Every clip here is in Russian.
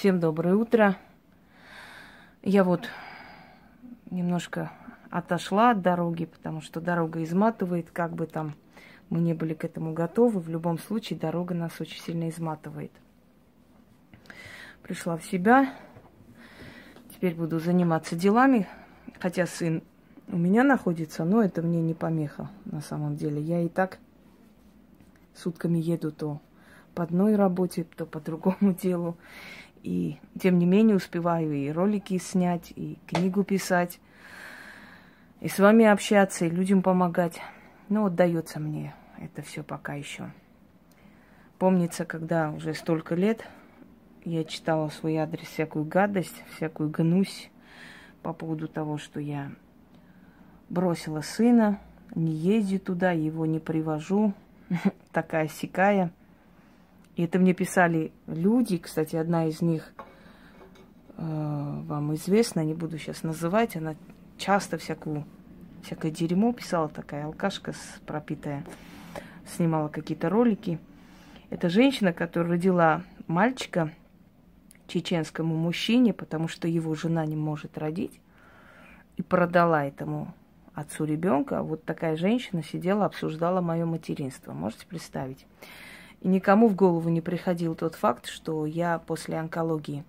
Всем доброе утро. Я вот немножко отошла от дороги, потому что дорога изматывает, как бы там мы не были к этому готовы. В любом случае дорога нас очень сильно изматывает. Пришла в себя. Теперь буду заниматься делами. Хотя сын у меня находится, но это мне не помеха на самом деле. Я и так сутками еду то по одной работе, то по другому делу. И тем не менее успеваю и ролики снять, и книгу писать, и с вами общаться, и людям помогать. Но вот дается мне это все пока еще. Помнится, когда уже столько лет я читала в свой адрес всякую гадость, всякую гнусь по поводу того, что я бросила сына, не езжу туда, его не привожу, такая-сякая. И это мне писали люди, кстати, одна из них вам известна, не буду сейчас называть, она часто всякое дерьмо писала, такая алкашка пропитая, снимала какие-то ролики. Это женщина, которая родила мальчика чеченскому мужчине, потому что его жена не может родить, и продала этому отцу ребенка. Вот такая женщина сидела, обсуждала мое материнство, можете представить? И никому в голову не приходил тот факт, что я после онкологии,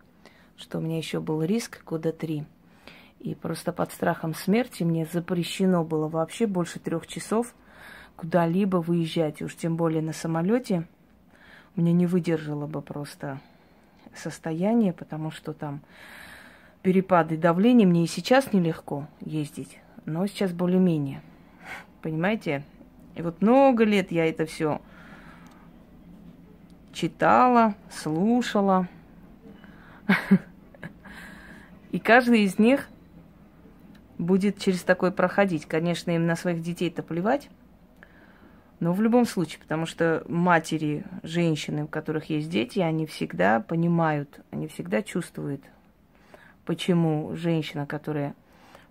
что у меня еще был риск года 3. И просто под страхом смерти мне запрещено было вообще больше 3 часов куда-либо выезжать. Уж тем более на самолете. У меня не выдержало бы просто состояние, потому что там перепады давления. Мне и сейчас нелегко ездить, но сейчас более-менее. Понимаете? И вот много лет я это все читала, слушала. И каждый из них будет через такое проходить. Конечно, им на своих детей-то плевать, но в любом случае, потому что матери, женщины, у которых есть дети, они всегда понимают, они всегда чувствуют, почему женщина, которая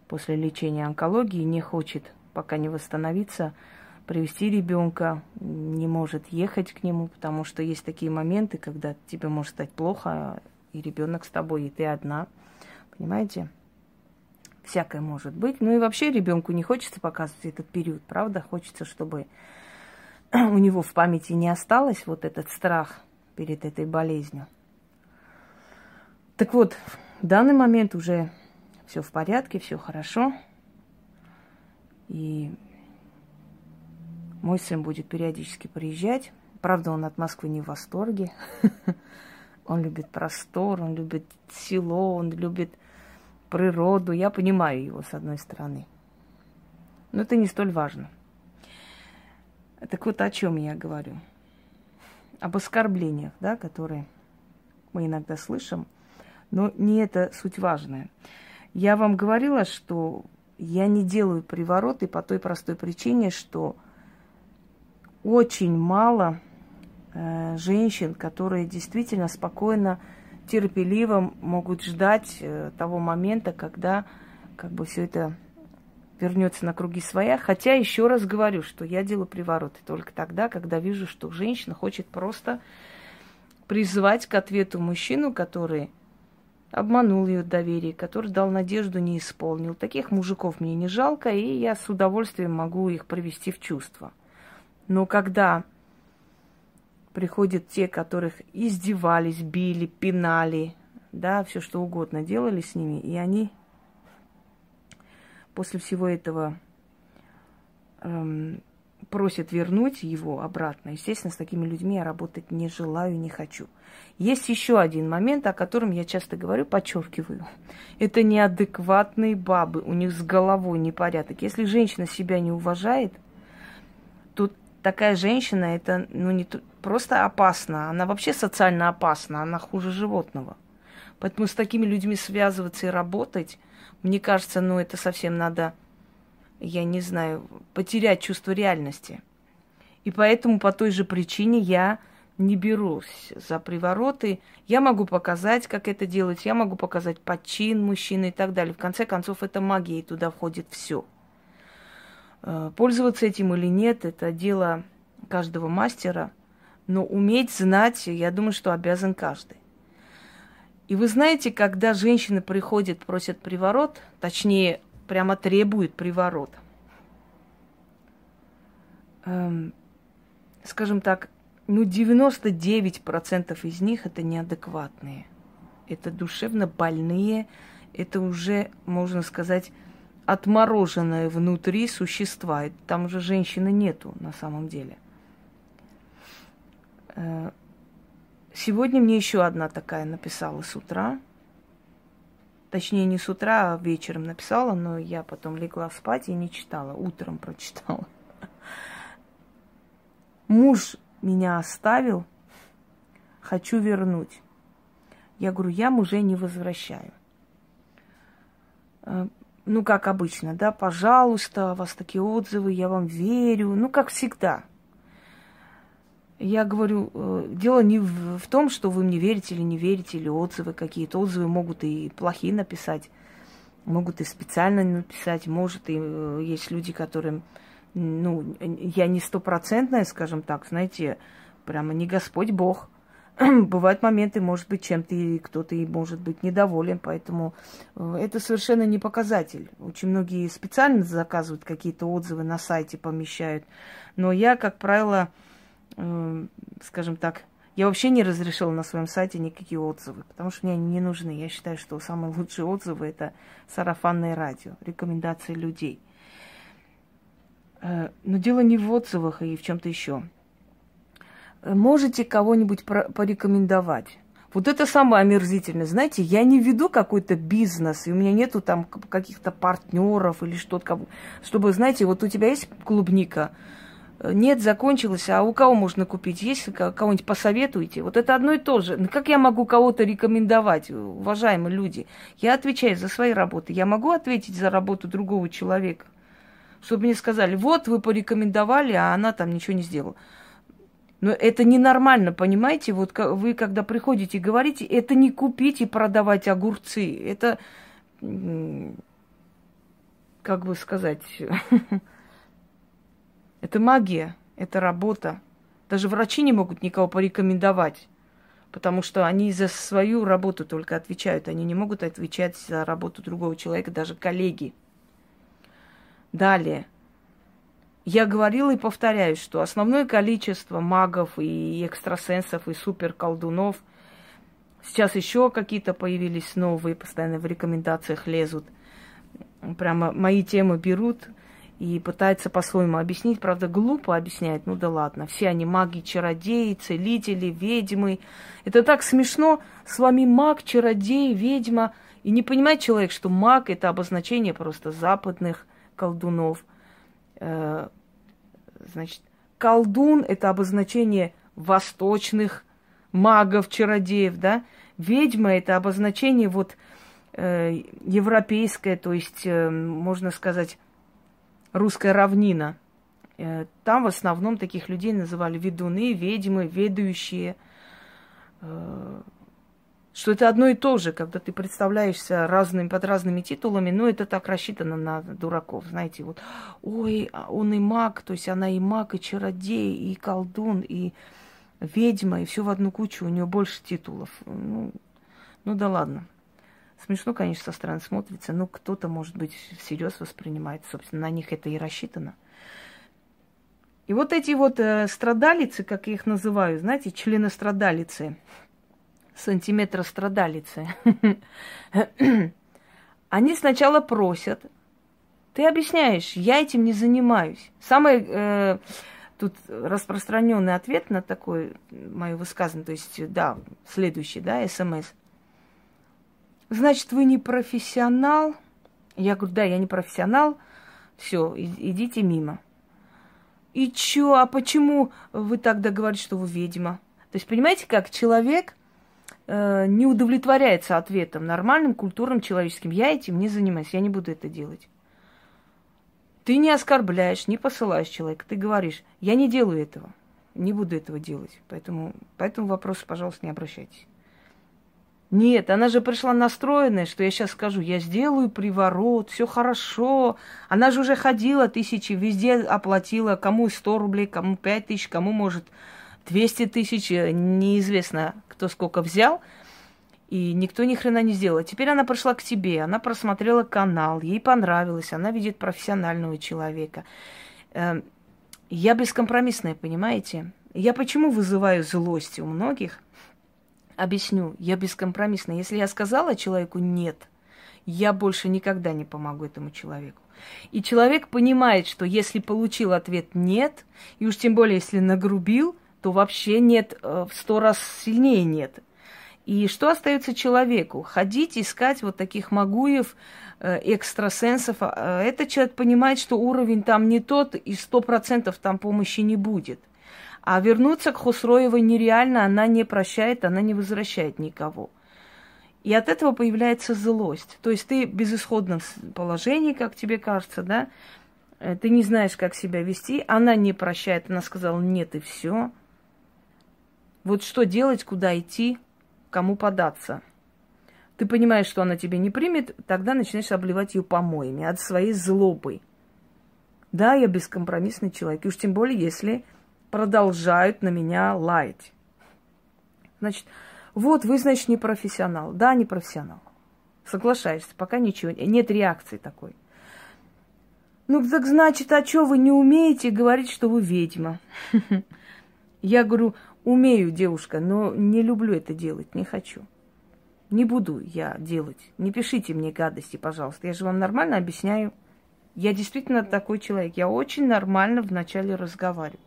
после лечения онкологии не хочет, пока не восстановиться, привести ребенка, не может ехать к нему, потому что есть такие моменты, когда тебе может стать плохо, и ребенок с тобой, и ты одна. Понимаете? Всякое может быть. Ну и вообще ребенку не хочется показывать этот период, правда? Хочется, чтобы у него в памяти не осталось вот этот страх перед этой болезнью. Так вот, в данный момент уже все в порядке, все хорошо. И мой сын будет периодически приезжать. Правда, он от Москвы не в восторге. Он любит простор, он любит село, он любит природу. Я понимаю его, с одной стороны. Но это не столь важно. Так вот, о чем я говорю. Об оскорблениях, да, которые мы иногда слышим. Но не это суть важная. Я вам говорила, что я не делаю привороты по той простой причине, что очень мало женщин, которые действительно спокойно, терпеливо могут ждать того момента, когда как бы все это вернется на круги своя. Хотя еще раз говорю, что я делаю привороты только тогда, когда вижу, что женщина хочет просто призвать к ответу мужчину, который обманул ее доверие, который дал надежду, не исполнил. Таких мужиков мне не жалко, и я с удовольствием могу их привести в чувство. Но когда приходят те, которых издевались, били, пинали, да, все что угодно делали с ними, и они после всего этого просят вернуть его обратно, естественно, с такими людьми я работать не желаю, не хочу. Есть еще один момент, о котором я часто говорю, подчеркиваю. Это неадекватные бабы, у них с головой непорядок. Если женщина себя не уважает, то такая женщина, это ну, не просто опасна, она вообще социально опасна, она хуже животного. Поэтому с такими людьми связываться и работать, мне кажется, ну это совсем надо, я не знаю, потерять чувство реальности. И поэтому по той же причине я не берусь за привороты. Я могу показать, как это делать, я могу показать подчин мужчины и так далее. В конце концов, это магия, и туда входит все. Пользоваться этим или нет, это дело каждого мастера, но уметь, знать, я думаю, что обязан каждый. И вы знаете, когда женщины приходят, просят приворот, точнее, прямо требуют приворот, скажем так, 99% из них это неадекватные. Это душевно больные, это уже, можно сказать, отмороженное внутри существа. Там уже женщины нету на самом деле. Сегодня мне еще одна такая написала с утра. Точнее, не с утра, а вечером написала, но я потом легла спать и не читала. Утром прочитала. Муж меня оставил, хочу вернуть. Я говорю, я мужа не возвращаю. Ну, как обычно, да, пожалуйста, у вас такие отзывы, я вам верю. Ну, как всегда. Я говорю, дело не в том, что вы мне верите или не верите, или отзывы какие-то. Отзывы могут и плохие написать, могут и специально написать, может, и есть люди, которым, ну, я не стопроцентная, скажем так, знаете, прямо не Господь Бог. Бывают моменты, может быть, чем-то и кто-то и может быть недоволен, поэтому это совершенно не показатель. Очень многие специально заказывают какие-то отзывы на сайте, помещают. Но я, как правило, скажем так, я вообще не разрешила на своем сайте никакие отзывы, потому что мне они не нужны. Я считаю, что самые лучшие отзывы – это сарафанное радио, рекомендации людей. Но дело не в отзывах и в чем-то еще. Можете кого-нибудь порекомендовать. Вот это самое омерзительное. Знаете, я не веду какой-то бизнес, и у меня нету там каких-то партнеров или что-то. Чтобы, знаете, вот у тебя есть клубника? Нет, закончилась. А у кого можно купить? Есть кого-нибудь посоветуете? Вот это одно и то же. Как я могу кого-то рекомендовать, уважаемые люди? Я отвечаю за свои работы. Я могу ответить за работу другого человека? Чтобы мне сказали, вот вы порекомендовали, а она там ничего не сделала. Но это ненормально, понимаете? Вот вы, когда приходите и говорите, это не купить и продавать огурцы. Это, как бы сказать, это магия, это работа. Даже врачи не могут никого порекомендовать, потому что они за свою работу только отвечают. Они не могут отвечать за работу другого человека, даже коллеги. Далее. Я говорила и повторяю, что основное количество магов и экстрасенсов и суперколдунов, сейчас еще какие-то появились новые, постоянно в рекомендациях лезут. Прямо мои темы берут и пытаются по-своему объяснить. Правда, глупо объясняют, ну да ладно. Все они маги, чародеи, целители, ведьмы. Это так смешно. С вами маг, чародей, ведьма. И не понимает человек, что маг – это обозначение просто западных колдунов. Значит, колдун – это обозначение восточных магов, чародеев, да? Ведьма – это обозначение вот европейское, то есть, можно сказать, русская равнина. Там в основном таких людей называли ведуны, ведьмы, ведающие. Что это одно и то же, когда ты представляешься под разными титулами, но это так рассчитано на дураков, знаете, вот, ой, он и маг, то есть она и маг, и чародей, и колдун, и ведьма, и все в одну кучу, у нее больше титулов. Ну да ладно. Смешно, конечно, со стороны смотрится, но кто-то, может быть, всерьез воспринимает, собственно, на них это и рассчитано. И вот эти вот страдалицы, как я их называю, знаете, членострадалицы, сантиметрострадалицы. Они сначала просят. Ты объясняешь, я этим не занимаюсь. Самый тут распространенный ответ на такое мое высказывание, то есть, да, следующий, да, СМС. Значит, вы не профессионал. Я говорю, да, я не профессионал. Все, идите мимо. И чё, а почему вы тогда говорите, что вы ведьма? То есть, понимаете, как человек не удовлетворяется ответом нормальным, культурным, человеческим. Я этим не занимаюсь, я не буду это делать. Ты не оскорбляешь, не посылаешь человека. Ты говоришь, я не делаю этого, не буду этого делать. Поэтому вопросы, пожалуйста, не обращайтесь. Нет, она же пришла настроенная, что я сейчас скажу, я сделаю приворот, все хорошо. Она же уже ходила тысячи, везде оплатила, кому 100 рублей, кому 5000, кому может 200 тысяч, неизвестно, кто сколько взял. И никто ни хрена не сделал. Теперь она пришла к тебе, она просмотрела канал, ей понравилось, она видит профессионального человека. Я бескомпромиссная, понимаете? Я почему вызываю злость у многих? Объясню, я бескомпромиссная. Если я сказала человеку «нет», я больше никогда не помогу этому человеку. И человек понимает, что если получил ответ «нет», и уж тем более если нагрубил, то вообще «нет» в 100 раз сильнее «нет». И что остается человеку? Ходить, искать вот таких магуев, экстрасенсов. Этот человек понимает, что уровень там не тот, и 100% там помощи не будет. А вернуться к Хосроевой нереально, она не прощает, она не возвращает никого. И от этого появляется злость. То есть ты в безысходном положении, как тебе кажется, да? Ты не знаешь, как себя вести. Она не прощает, она сказала «нет» и все. Вот что делать, куда идти? Кому податься. Ты понимаешь, что она тебя не примет, тогда начинаешь обливать ее помоями от своей злобы. Да, я бескомпромиссный человек, и уж тем более, если продолжают на меня лаять. Значит, вот вы, значит, не профессионал. Да, не профессионал. Соглашаешься, пока ничего, нет реакции такой. Ну, так значит, а что вы не умеете говорить, что вы ведьма? Я говорю... Умею, девушка, но не люблю это делать, не хочу. Не буду я делать. Не пишите мне гадости, пожалуйста. Я же вам нормально объясняю. Я действительно такой человек. Я очень нормально вначале разговариваю.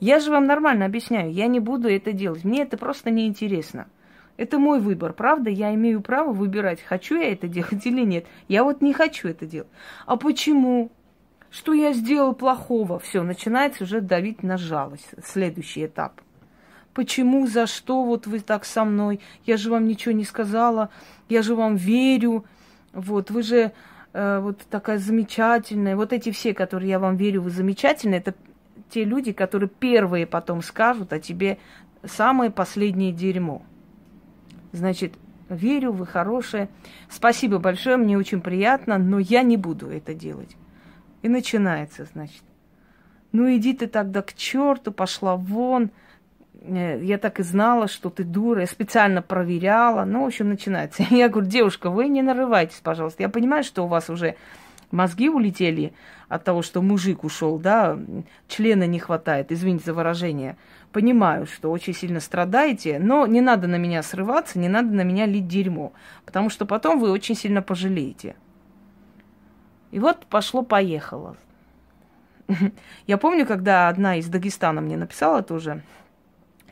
Я же вам нормально объясняю. Я не буду это делать. Мне это просто неинтересно. Это мой выбор, правда? Я имею право выбирать, хочу я это делать или нет. Я вот не хочу это делать. А почему? Что я сделал плохого? Все, начинается уже давить на жалость. Следующий этап. Почему, за что вот вы так со мной? Я же вам ничего не сказала. Я же вам верю. Вот, вы же вот такая замечательная. Вот эти все, которые я вам верю, вы замечательные. Это те люди, которые первые потом скажут о тебе самое последнее дерьмо. Значит, верю, вы хорошие. Спасибо большое, мне очень приятно, но я не буду это делать. И начинается, значит. Ну иди ты тогда к черту, пошла вон. Я так и знала, что ты дура. Я специально проверяла. Ну, в общем, начинается. Я говорю, девушка, вы не нарывайтесь, пожалуйста. Я понимаю, что у вас уже мозги улетели от того, что мужик ушел, да, члена не хватает, извините за выражение. Понимаю, что очень сильно страдаете, но не надо на меня срываться, не надо на меня лить дерьмо, потому что потом вы очень сильно пожалеете. И вот пошло-поехало. Я помню, когда одна из Дагестана мне написала тоже,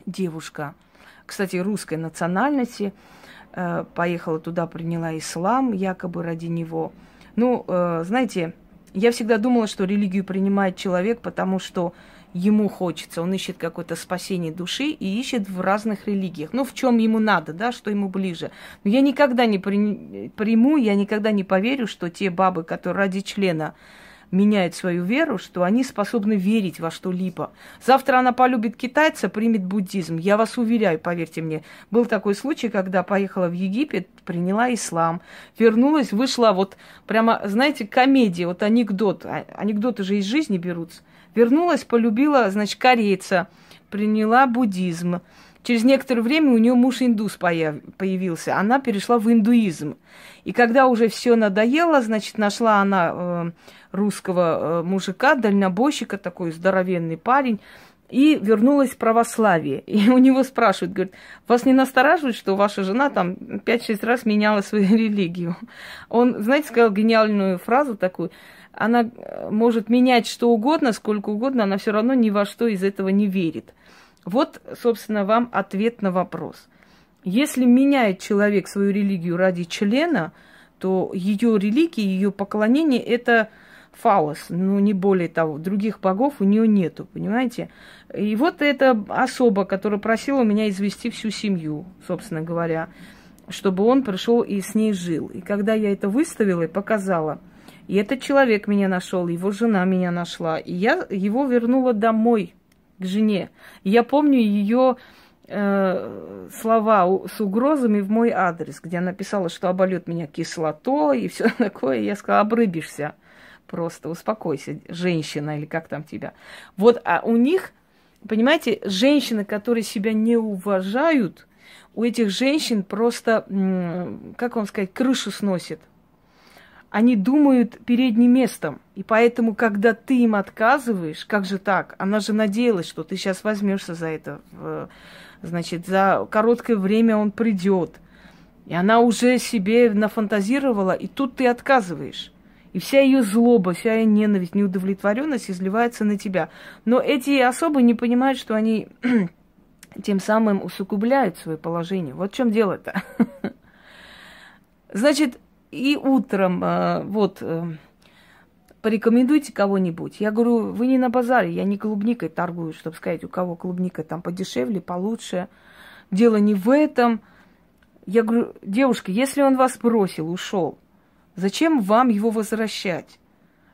девушка, кстати, русской национальности, поехала туда, приняла ислам, якобы ради него. Ну, знаете, я всегда думала, что религию принимает человек, потому что ему хочется, он ищет какое-то спасение души и ищет в разных религиях. Ну, в чем ему надо, да, что ему ближе. Но я никогда не приму, я никогда не поверю, что те бабы, которые ради члена меняют свою веру, что они способны верить во что-либо. Завтра она полюбит китайца, примет буддизм. Я вас уверяю, поверьте мне. Был такой случай, когда поехала в Египет, приняла ислам, вернулась, вышла вот прямо, знаете, комедия, вот анекдот. Анекдоты же из жизни берутся. Вернулась, полюбила, значит, корейца, приняла буддизм. Через некоторое время у нее муж индус появился, она перешла в индуизм. И когда уже все надоело, значит, нашла она русского мужика, дальнобойщика, такой здоровенный парень, и вернулась в православие. И у него спрашивают, говорит, вас не настораживает, что ваша жена там 5-6 раз меняла свою религию? Он, знаете, сказал гениальную фразу такую, она может менять что угодно, сколько угодно, она все равно ни во что из этого не верит. Вот, собственно, вам ответ на вопрос. Если меняет человек свою религию ради члена, то ее религия, ее поклонение – это фалос, ну, не более того. Других богов у нее нету, понимаете? И вот эта особа, которая просила меня извести всю семью, собственно говоря, чтобы он пришел и с ней жил. И когда я это выставила и показала, и этот человек меня нашел, его жена меня нашла, и я его вернула домой, к жене. И я помню ее слова с угрозами в мой адрес, где она писала, что обольет меня кислотой и все такое. И я сказала, обрыбишься, просто успокойся, женщина, или как там тебя. Вот, а у них, понимаете, женщины, которые себя не уважают, у этих женщин просто, как вам сказать, крышу сносит. Они думают передним местом. И поэтому, когда ты им отказываешь, как же так? Она же надеялась, что ты сейчас возьмешься за это. Значит, за короткое время он придет. И она уже себе нафантазировала, и тут ты отказываешь. И вся ее злоба, вся ее ненависть, неудовлетворенность изливается на тебя. Но эти особо не понимают, что они тем самым усугубляют свое положение. Вот в чем дело-то. Значит, и утром, вот, порекомендуйте кого-нибудь. Я говорю, вы не на базаре, я не клубникой торгую, чтобы сказать, у кого клубника там подешевле, получше. Дело не в этом. Я говорю, девушка, если он вас бросил, ушел, зачем вам его возвращать?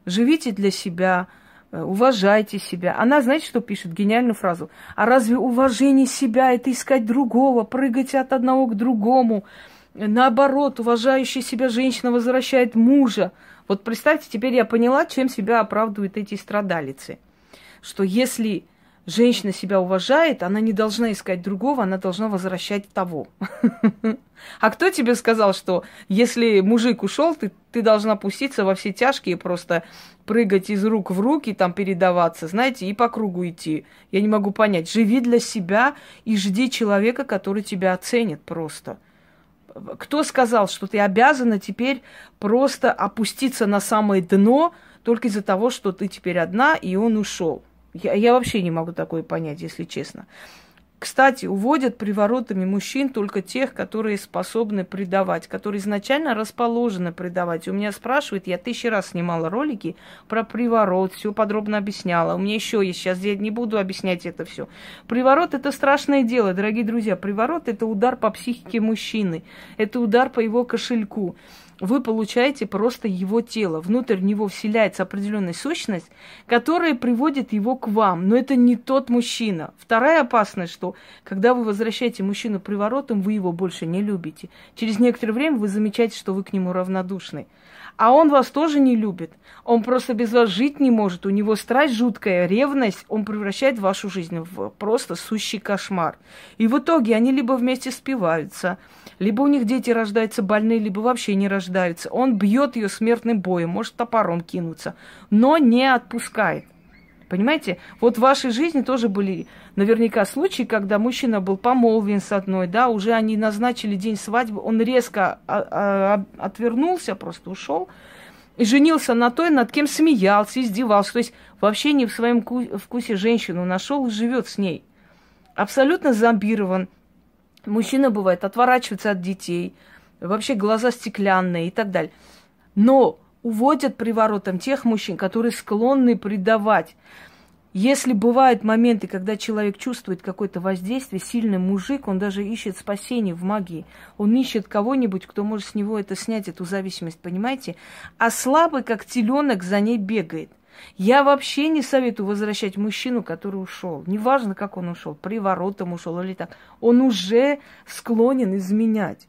Живите для себя, уважайте себя. Она, знаете, что пишет? Гениальную фразу. А разве уважение себя – это искать другого, прыгать от одного к другому? Наоборот, уважающая себя женщина возвращает мужа. Вот представьте, теперь я поняла, чем себя оправдывают эти страдалицы. Что если женщина себя уважает, она не должна искать другого, она должна возвращать того. А кто тебе сказал, что если мужик ушел, ты должна пуститься во все тяжкие, просто прыгать из рук в руки, там передаваться, знаете, и по кругу идти? Я не могу понять. Живи для себя и жди человека, который тебя оценит просто. Кто сказал, что ты обязана теперь просто опуститься на самое дно только из-за того, что ты теперь одна, и он ушел? Я вообще не могу такое понять, если честно. Кстати, уводят приворотами мужчин только тех, которые способны предавать, которые изначально расположены предавать. У меня спрашивают, я 1000 раз снимала ролики про приворот, все подробно объясняла. У меня еще есть, сейчас я не буду объяснять это все. Приворот – это страшное дело, дорогие друзья. Приворот – это удар по психике мужчины, это удар по его кошельку. Вы получаете просто его тело. Внутрь него вселяется определенная сущность, которая приводит его к вам. Но это не тот мужчина. Вторая опасность, что когда вы возвращаете мужчину приворотом, вы его больше не любите. Через некоторое время вы замечаете, что вы к нему равнодушны. А он вас тоже не любит. Он просто без вас жить не может. У него страсть, жуткая ревность. Он превращает вашу жизнь в просто сущий кошмар. И в итоге они либо вместе спиваются, либо у них дети рождаются больные, либо вообще не рождаются. Он бьет ее смертным боем, может топором кинуться, но не отпускает. Понимаете? Вот в вашей жизни тоже были наверняка случаи, когда мужчина был помолвлен с одной, да, уже они назначили день свадьбы, он резко отвернулся, просто ушел и женился на той, над кем смеялся, издевался. То есть вообще не в своем вкусе женщину нашел и живет с ней. Абсолютно зомбирован. Мужчина бывает отворачивается от детей, вообще глаза стеклянные и так далее. Но уводят приворотом тех мужчин, которые склонны предавать. Если бывают моменты, когда человек чувствует какое-то воздействие, сильный мужик, он даже ищет спасение в магии. Он ищет кого-нибудь, кто может с него это снять, эту зависимость, понимаете? А слабый, как теленок, за ней бегает. Я вообще не советую возвращать мужчину, который ушел. Неважно, как он ушел, приворотом ушел или так. Он уже склонен изменять.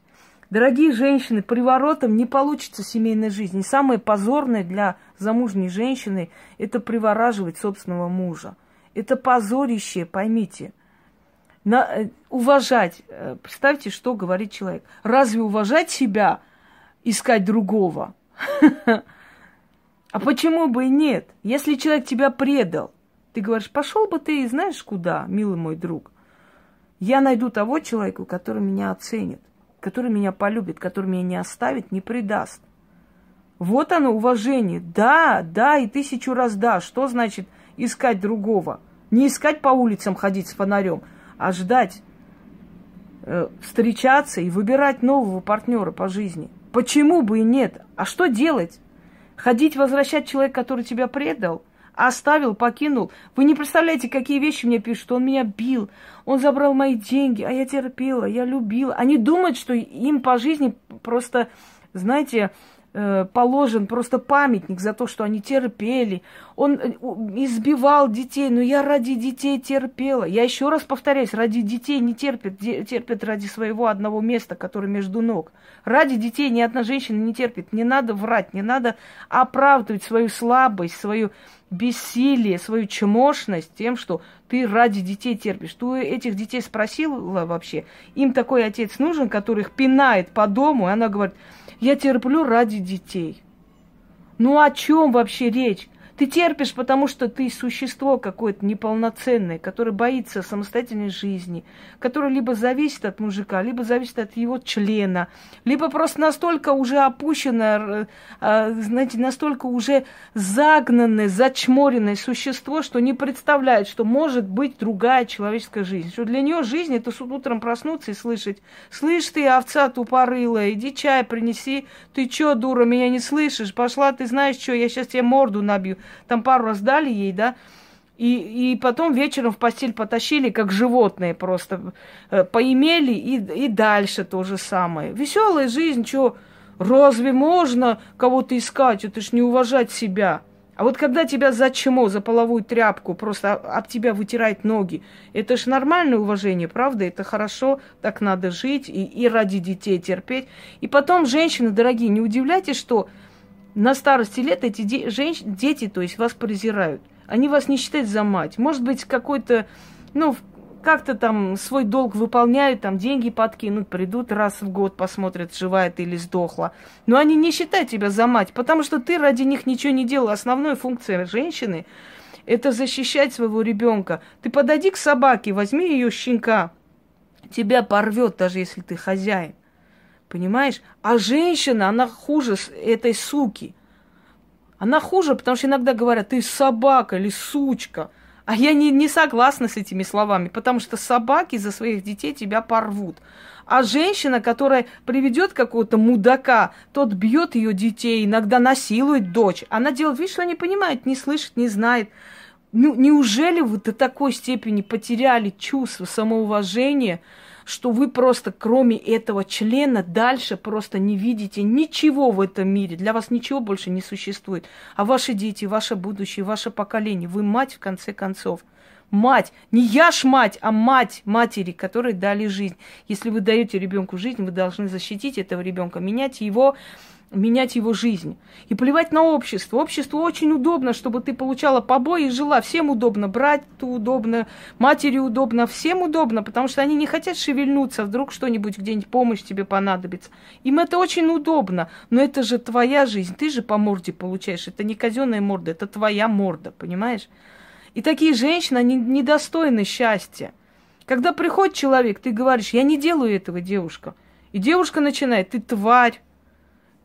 Дорогие женщины, приворотом не получится семейной жизни. И самое позорное для замужней женщины – это привораживать собственного мужа. Это позорище, поймите. Уважать. Представьте, что говорит человек. Разве уважать себя, искать другого? А почему бы и нет? Если человек тебя предал, ты говоришь, пошел бы ты и знаешь куда, милый мой друг. Я найду того человека, который меня оценит, который меня полюбит, который меня не оставит, не предаст. Вот оно, уважение. Да, да, и 1000 раз да. Что значит искать другого? Не искать по улицам ходить с фонарем, а ждать, встречаться и выбирать нового партнера по жизни. Почему бы и нет? А что делать? Ходить возвращать человека, который тебя предал, оставил, покинул. Вы не представляете, какие вещи мне пишут, что он меня бил, он забрал мои деньги, а я терпела, я любила. Они думают, что им по жизни просто, знаете, положен просто памятник за то, что они терпели. Он избивал детей, но я ради детей терпела. Я еще раз повторяюсь, ради детей не терпит, терпит ради своего одного места, которое между ног. Ради детей ни одна женщина не терпит. Не надо врать, не надо оправдывать свою слабость, свою бессилие, свою чмошность тем, что ты ради детей терпишь. Ты этих детей спросила вообще? Им такой отец нужен, который их пинает по дому, и она говорит: я терплю ради детей. Ну о чем вообще речь? Ты терпишь, потому что ты существо какое-то неполноценное, которое боится самостоятельной жизни, которое либо зависит от мужика, либо зависит от его члена, либо просто настолько уже опущено, знаете, настолько уже загнанное, зачморенное существо, что не представляет, что может быть другая человеческая жизнь. Что для нее жизнь — это утром проснуться и слышать: слышь ты, овца тупорылая, иди чай принеси, ты чё, дура, меня не слышишь, пошла ты знаешь чё, я сейчас тебе морду набью. Там пару раз дали ей, да, и потом вечером в постель потащили, как животные просто, поимели, и дальше то же самое. Веселая жизнь, что, разве можно кого-то искать? Это ж не уважать себя. А вот когда тебя за чмо, за половую тряпку, просто об тебя вытирают ноги, это ж нормальное уважение, правда? Это хорошо, так надо жить, и ради детей терпеть. И потом, женщины, дорогие, не удивляйтесь, что на старости лет эти дети, то есть, вас презирают. Они вас не считают за мать. Может быть, какой-то, ну, как-то там свой долг выполняют, там деньги подкинут, придут раз в год, посмотрят, жива ты или сдохла. Но они не считают тебя за мать, потому что ты ради них ничего не делала. Основная функция женщины – это защищать своего ребенка. Ты подойди к собаке, возьми ее щенка. Тебя порвет, даже если ты хозяин. Понимаешь? А женщина, она хуже этой суки. Она хуже, потому что иногда говорят: ты собака или сучка. А я не согласна с этими словами, потому что собаки за своих детей тебя порвут. А женщина, которая приведет какого-то мудака, тот бьет ее детей, иногда насилует дочь. Она делает вид, что она не понимает, не слышит, не знает. Ну, неужели вы до такой степени потеряли чувство самоуважения, что вы просто кроме этого члена дальше просто не видите ничего в этом мире. Для вас ничего больше не существует. А ваши дети, ваше будущее, ваше поколение. Вы мать, в конце концов. Мать. Не я ж мать, а мать матери, которой дали жизнь. Если вы даете ребенку жизнь, вы должны защитить этого ребенка, менять его жизнь. И плевать на общество. Обществу очень удобно, чтобы ты получала побои и жила. Всем удобно, брату удобно, матери удобно, всем удобно, потому что они не хотят шевельнуться, вдруг что-нибудь, где-нибудь помощь тебе понадобится. Им это очень удобно, но это же твоя жизнь, ты же по морде получаешь. Это не казенная морда, это твоя морда, понимаешь? И такие женщины, они недостойны счастья. Когда приходит человек, ты говоришь: я не делаю этого, девушка. И девушка начинает: ты тварь,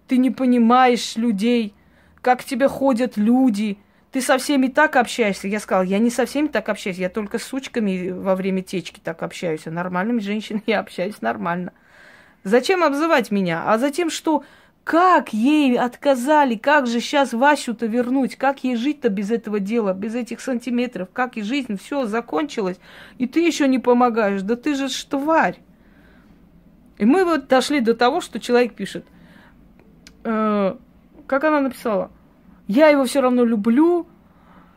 ты не понимаешь людей, как к тебе ходят люди, ты со всеми так общаешься. Я сказала: я не со всеми так общаюсь, я только с сучками во время течки так общаюсь, а нормальными женщинами я общаюсь нормально. Зачем обзывать меня? А затем, что как ей отказали, как же сейчас Васю-то вернуть, как ей жить-то без этого дела, без этих сантиметров, как ей жизнь, все закончилось, и ты еще не помогаешь, да ты же тварь. И мы вот дошли до того, что человек пишет, как она написала: я его все равно люблю.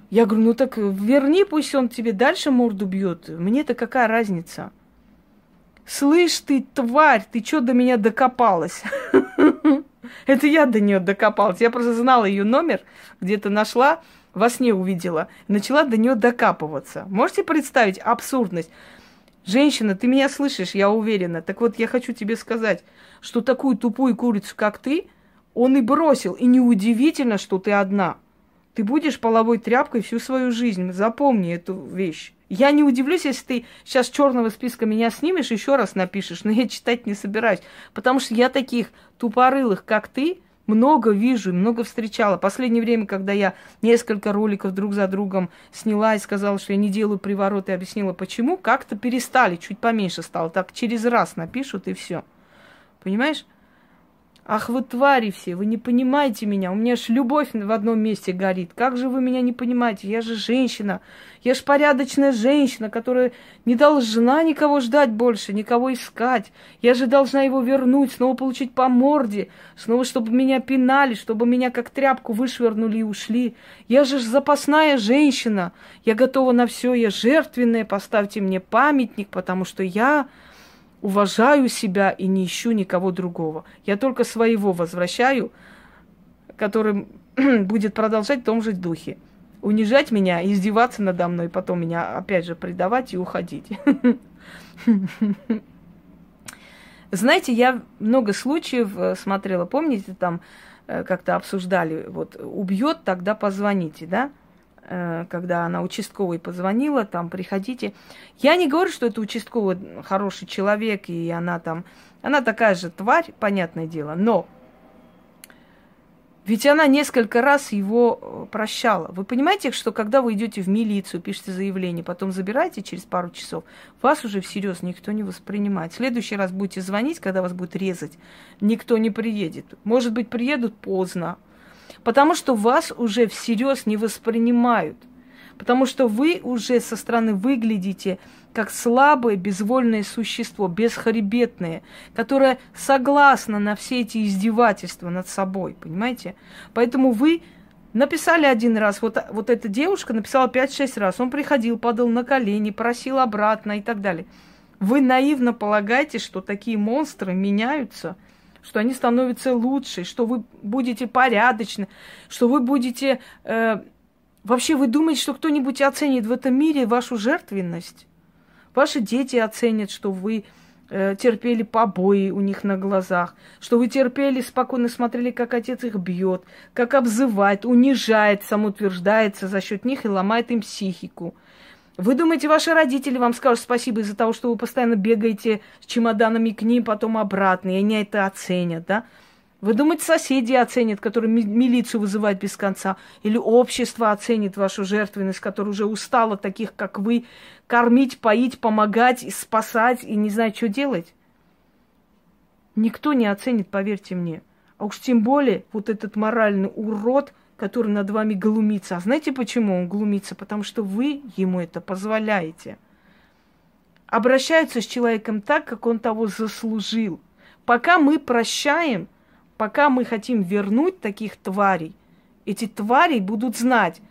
Я говорю: ну так верни, пусть он тебе дальше морду бьет. Мне-то какая разница? Слышь ты, тварь, ты что до меня докопалась? Это я до нее докопалась. Я просто знала ее номер, где-то нашла, во сне увидела, начала до нее докапываться. Можете представить абсурдность? Женщина, ты меня слышишь, я уверена. Так вот, я хочу тебе сказать, что такую тупую курицу, как ты, он и бросил. И неудивительно, что ты одна. Ты будешь половой тряпкой всю свою жизнь. Запомни эту вещь. Я не удивлюсь, если ты сейчас черного списка меня снимешь, еще раз напишешь, но я читать не собираюсь. Потому что я таких тупорылых, как ты, много вижу, много встречала. Последнее время, когда я несколько роликов друг за другом сняла и сказала, что я не делаю привороты, объяснила почему, как-то перестали, чуть поменьше стало. Так через раз напишут, и все. Понимаешь? Ах, вы твари все, вы не понимаете меня. У меня ж любовь в одном месте горит. Как же вы меня не понимаете? Я же женщина. Я ж порядочная женщина, которая не должна никого ждать больше, никого искать. Я же должна его вернуть, снова получить по морде, снова, чтобы меня пинали, чтобы меня как тряпку вышвырнули и ушли. Я же запасная женщина. Я готова на все, я жертвенная. Поставьте мне памятник, потому что я... уважаю себя и не ищу никого другого. Я только своего возвращаю, который будет продолжать в том же духе. Унижать меня, издеваться надо мной, потом меня опять же предавать и уходить. Знаете, я много случаев смотрела, помните, там как-то обсуждали, вот убьет, тогда позвоните, да? Когда она участковой позвонила, там, приходите. Я не говорю, что это участковый хороший человек, и она там... Она такая же тварь, понятное дело, но... Ведь она несколько раз его прощала. Вы понимаете, что когда вы идете в милицию, пишете заявление, потом забираете через пару часов, вас уже всерьез никто не воспринимает. В следующий раз будете звонить, когда вас будут резать, никто не приедет. Может быть, приедут поздно. Потому что вас уже всерьез не воспринимают. Потому что вы уже со стороны выглядите как слабое, безвольное существо, бесхребетное, которое согласно на все эти издевательства над собой, понимаете? Поэтому вы написали один раз, вот эта девушка написала 5-6 раз, он приходил, падал на колени, просил обратно и так далее. Вы наивно полагаете, что такие монстры меняются, что они становятся лучше, что вы будете порядочны, что вы будете... Вообще вы думаете, что кто-нибудь оценит в этом мире вашу жертвенность? Ваши дети оценят, что вы терпели побои у них на глазах, что вы терпели, спокойно смотрели, как отец их бьет, как обзывает, унижает, самоутверждается за счет них и ломает им психику. Вы думаете, ваши родители вам скажут спасибо из-за того, что вы постоянно бегаете с чемоданами к ним, потом обратно, и они это оценят, да? Вы думаете, соседи оценят, которые милицию вызывают без конца, или общество оценит вашу жертвенность, которая уже устала таких, как вы, кормить, поить, помогать, спасать и не знаю, что делать? Никто не оценит, поверьте мне. А уж тем более вот этот моральный урод, который над вами глумится. А знаете, почему он глумится? Потому что вы ему это позволяете. Обращаются с человеком так, как он того заслужил. Пока мы прощаем, пока мы хотим вернуть таких тварей, эти твари будут знать,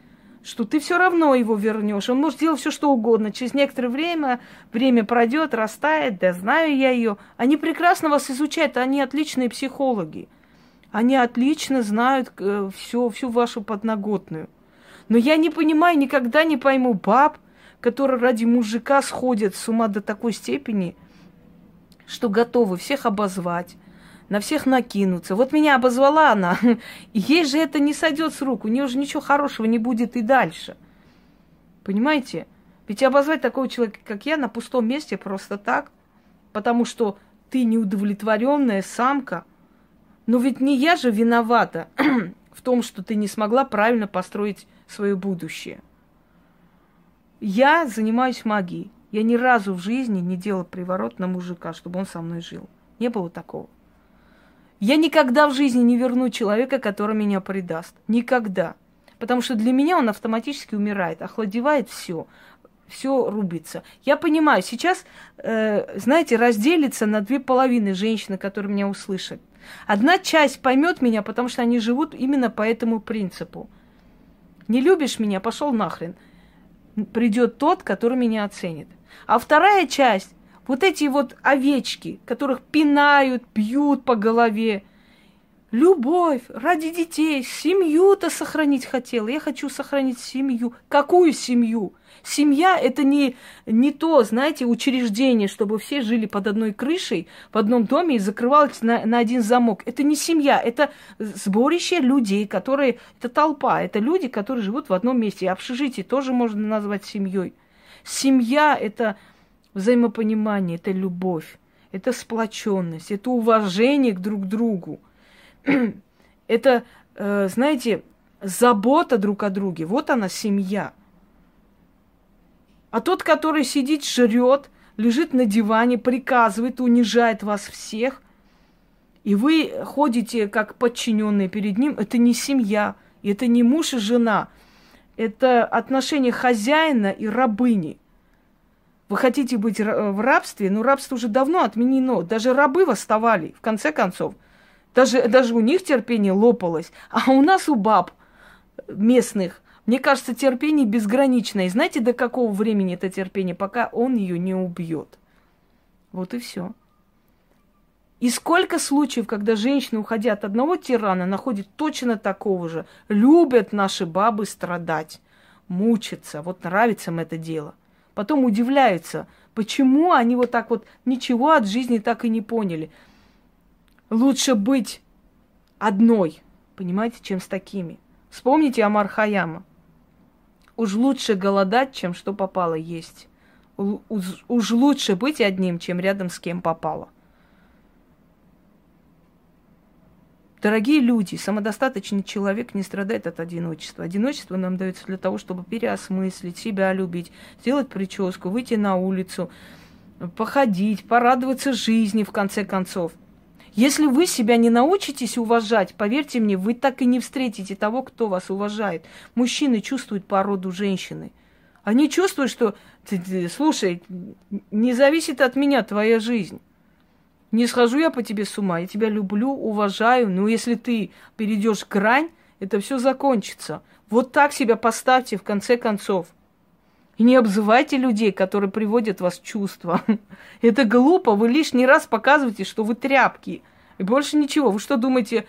что ты все равно его вернешь. Он может делать все, что угодно. Через некоторое время пройдет, растает, да знаю я ее. Они прекрасно вас изучают, они отличные психологи. Они отлично знают всю вашу подноготную. Но я не понимаю, никогда не пойму баб, которые ради мужика сходят с ума до такой степени, что готовы всех обозвать, на всех накинуться. Вот меня обозвала она. Ей же это не сойдет с рук. У нее же ничего хорошего не будет и дальше. Понимаете? Ведь обозвать такого человека, как я, на пустом месте просто так, потому что ты неудовлетворенная самка. Но ведь не я же виновата в том, что ты не смогла правильно построить свое будущее. Я занимаюсь магией. Я ни разу в жизни не делала приворот на мужика, чтобы он со мной жил. Не было такого. Я никогда в жизни не верну человека, который меня предаст. Никогда. Потому что для меня он автоматически умирает, охладевает все. Все рубится. Я понимаю, сейчас, знаете, разделится на две половины женщины, которые меня услышат. Одна часть поймет меня, потому что они живут именно по этому принципу. Не любишь меня, пошел нахрен. Придет тот, который меня оценит. А вторая часть, вот эти вот овечки, которых пинают, бьют по голове. Любовь ради детей, семью-то сохранить хотела. Я хочу сохранить семью. Какую семью? Семья – это не то, знаете, учреждение, чтобы все жили под одной крышей, в одном доме и закрывались на один замок. Это не семья, это сборище людей, которые... Это толпа, это люди, которые живут в одном месте. И общежитие тоже можно назвать семьей. Семья – это взаимопонимание, это любовь, это сплоченность, это уважение друг к другу. Это, знаете, забота друг о друге. Вот она, семья. А тот, который сидит, жрет, лежит на диване, приказывает, унижает вас всех, И вы ходите как подчиненные перед ним. Это не семья, это не муж и жена. Это отношение хозяина и рабыни. Вы хотите быть в рабстве, но рабство уже давно отменено. Даже рабы восставали, в конце концов. Даже у них терпение лопалось. А у нас, у баб местных, мне кажется, терпение безграничное. И знаете, до какого времени это терпение? Пока он ее не убьет. Вот и все. И сколько случаев, когда женщины, уходя от одного тирана, находят точно такого же. Любят наши бабы страдать, мучиться. Вот нравится им это дело. Потом удивляются, почему они вот так вот ничего от жизни так и не поняли. Лучше быть одной, понимаете, чем с такими. Вспомните Омар Хайяма. Уж лучше голодать, чем что попало есть. Уж лучше быть одним, чем рядом с кем попало. Дорогие люди, самодостаточный человек не страдает от одиночества. Одиночество нам дается для того, чтобы переосмыслить, себя любить, сделать прическу, выйти на улицу, походить, порадоваться жизни, в конце концов. Если вы себя не научитесь уважать, поверьте мне, вы так и не встретите того, кто вас уважает. Мужчины чувствуют породу женщины. Они чувствуют, что, слушай, не зависит от меня твоя жизнь. Не схожу я по тебе с ума, я тебя люблю, уважаю, но если ты перейдешь грань, это все закончится. Вот так себя поставьте в конце концов. И не обзывайте людей, которые приводят вас в чувство. Это глупо, вы лишний раз показываете, что вы тряпки. И больше ничего. Вы что думаете,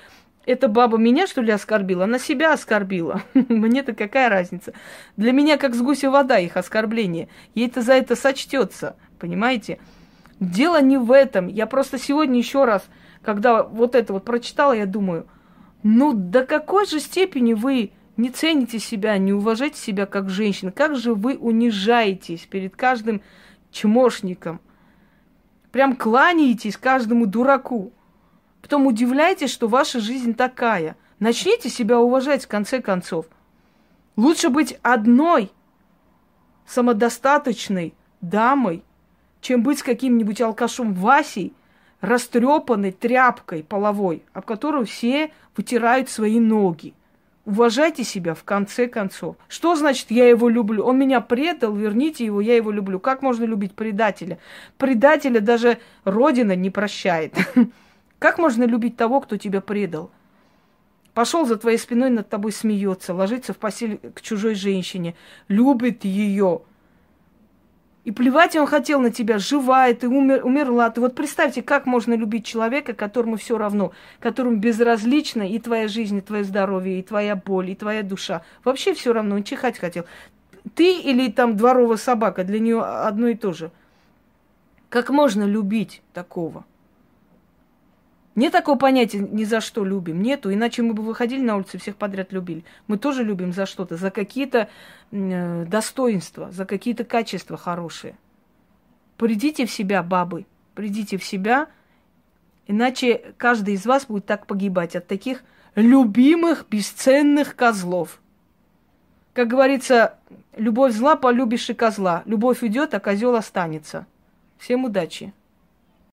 эта баба меня, что ли, оскорбила? Она себя оскорбила. Мне-то какая разница? Для меня как с гуся вода их оскорбление. Ей-то за это сочтется, понимаете? Дело не в этом. Я просто сегодня еще раз, когда вот это вот прочитала, я думаю, ну до какой же степени вы не цените себя, не уважаете себя как женщин? Как же вы унижаетесь перед каждым чмошником? Прям кланяетесь каждому дураку. Потом удивляетесь, что ваша жизнь такая. Начните себя уважать в конце концов. Лучше быть одной самодостаточной дамой, чем быть с каким-нибудь алкашом Васей, растрепанной тряпкой половой, об которую все вытирают свои ноги. Уважайте себя в конце концов. Что значит «я его люблю»? Он меня предал, верните его, я его люблю. Как можно любить предателя? Предателя даже Родина не прощает. Как можно любить того, кто тебя предал? Пошел за твоей спиной, над тобой смеется, ложится в постель к чужой женщине, любит ее. И плевать он хотел на тебя, живая ты, умерла ты. Вот представьте, как можно любить человека, которому все равно, которому безразлично и твоя жизнь, и твое здоровье, и твоя боль, и твоя душа. Вообще все равно, он чихать хотел. Ты или там дворовая собака, для нее одно и то же. Как можно любить такого? Нет такого понятия «ни за что любим». Нету, иначе мы бы выходили на улицу и всех подряд любили. Мы тоже любим за что-то, за какие-то достоинства, за какие-то качества хорошие. Придите в себя, бабы, придите в себя, иначе каждый из вас будет так погибать от таких любимых, бесценных козлов. Как говорится, любовь зла, полюбишь и козла. Любовь уйдет, а козел останется. Всем удачи!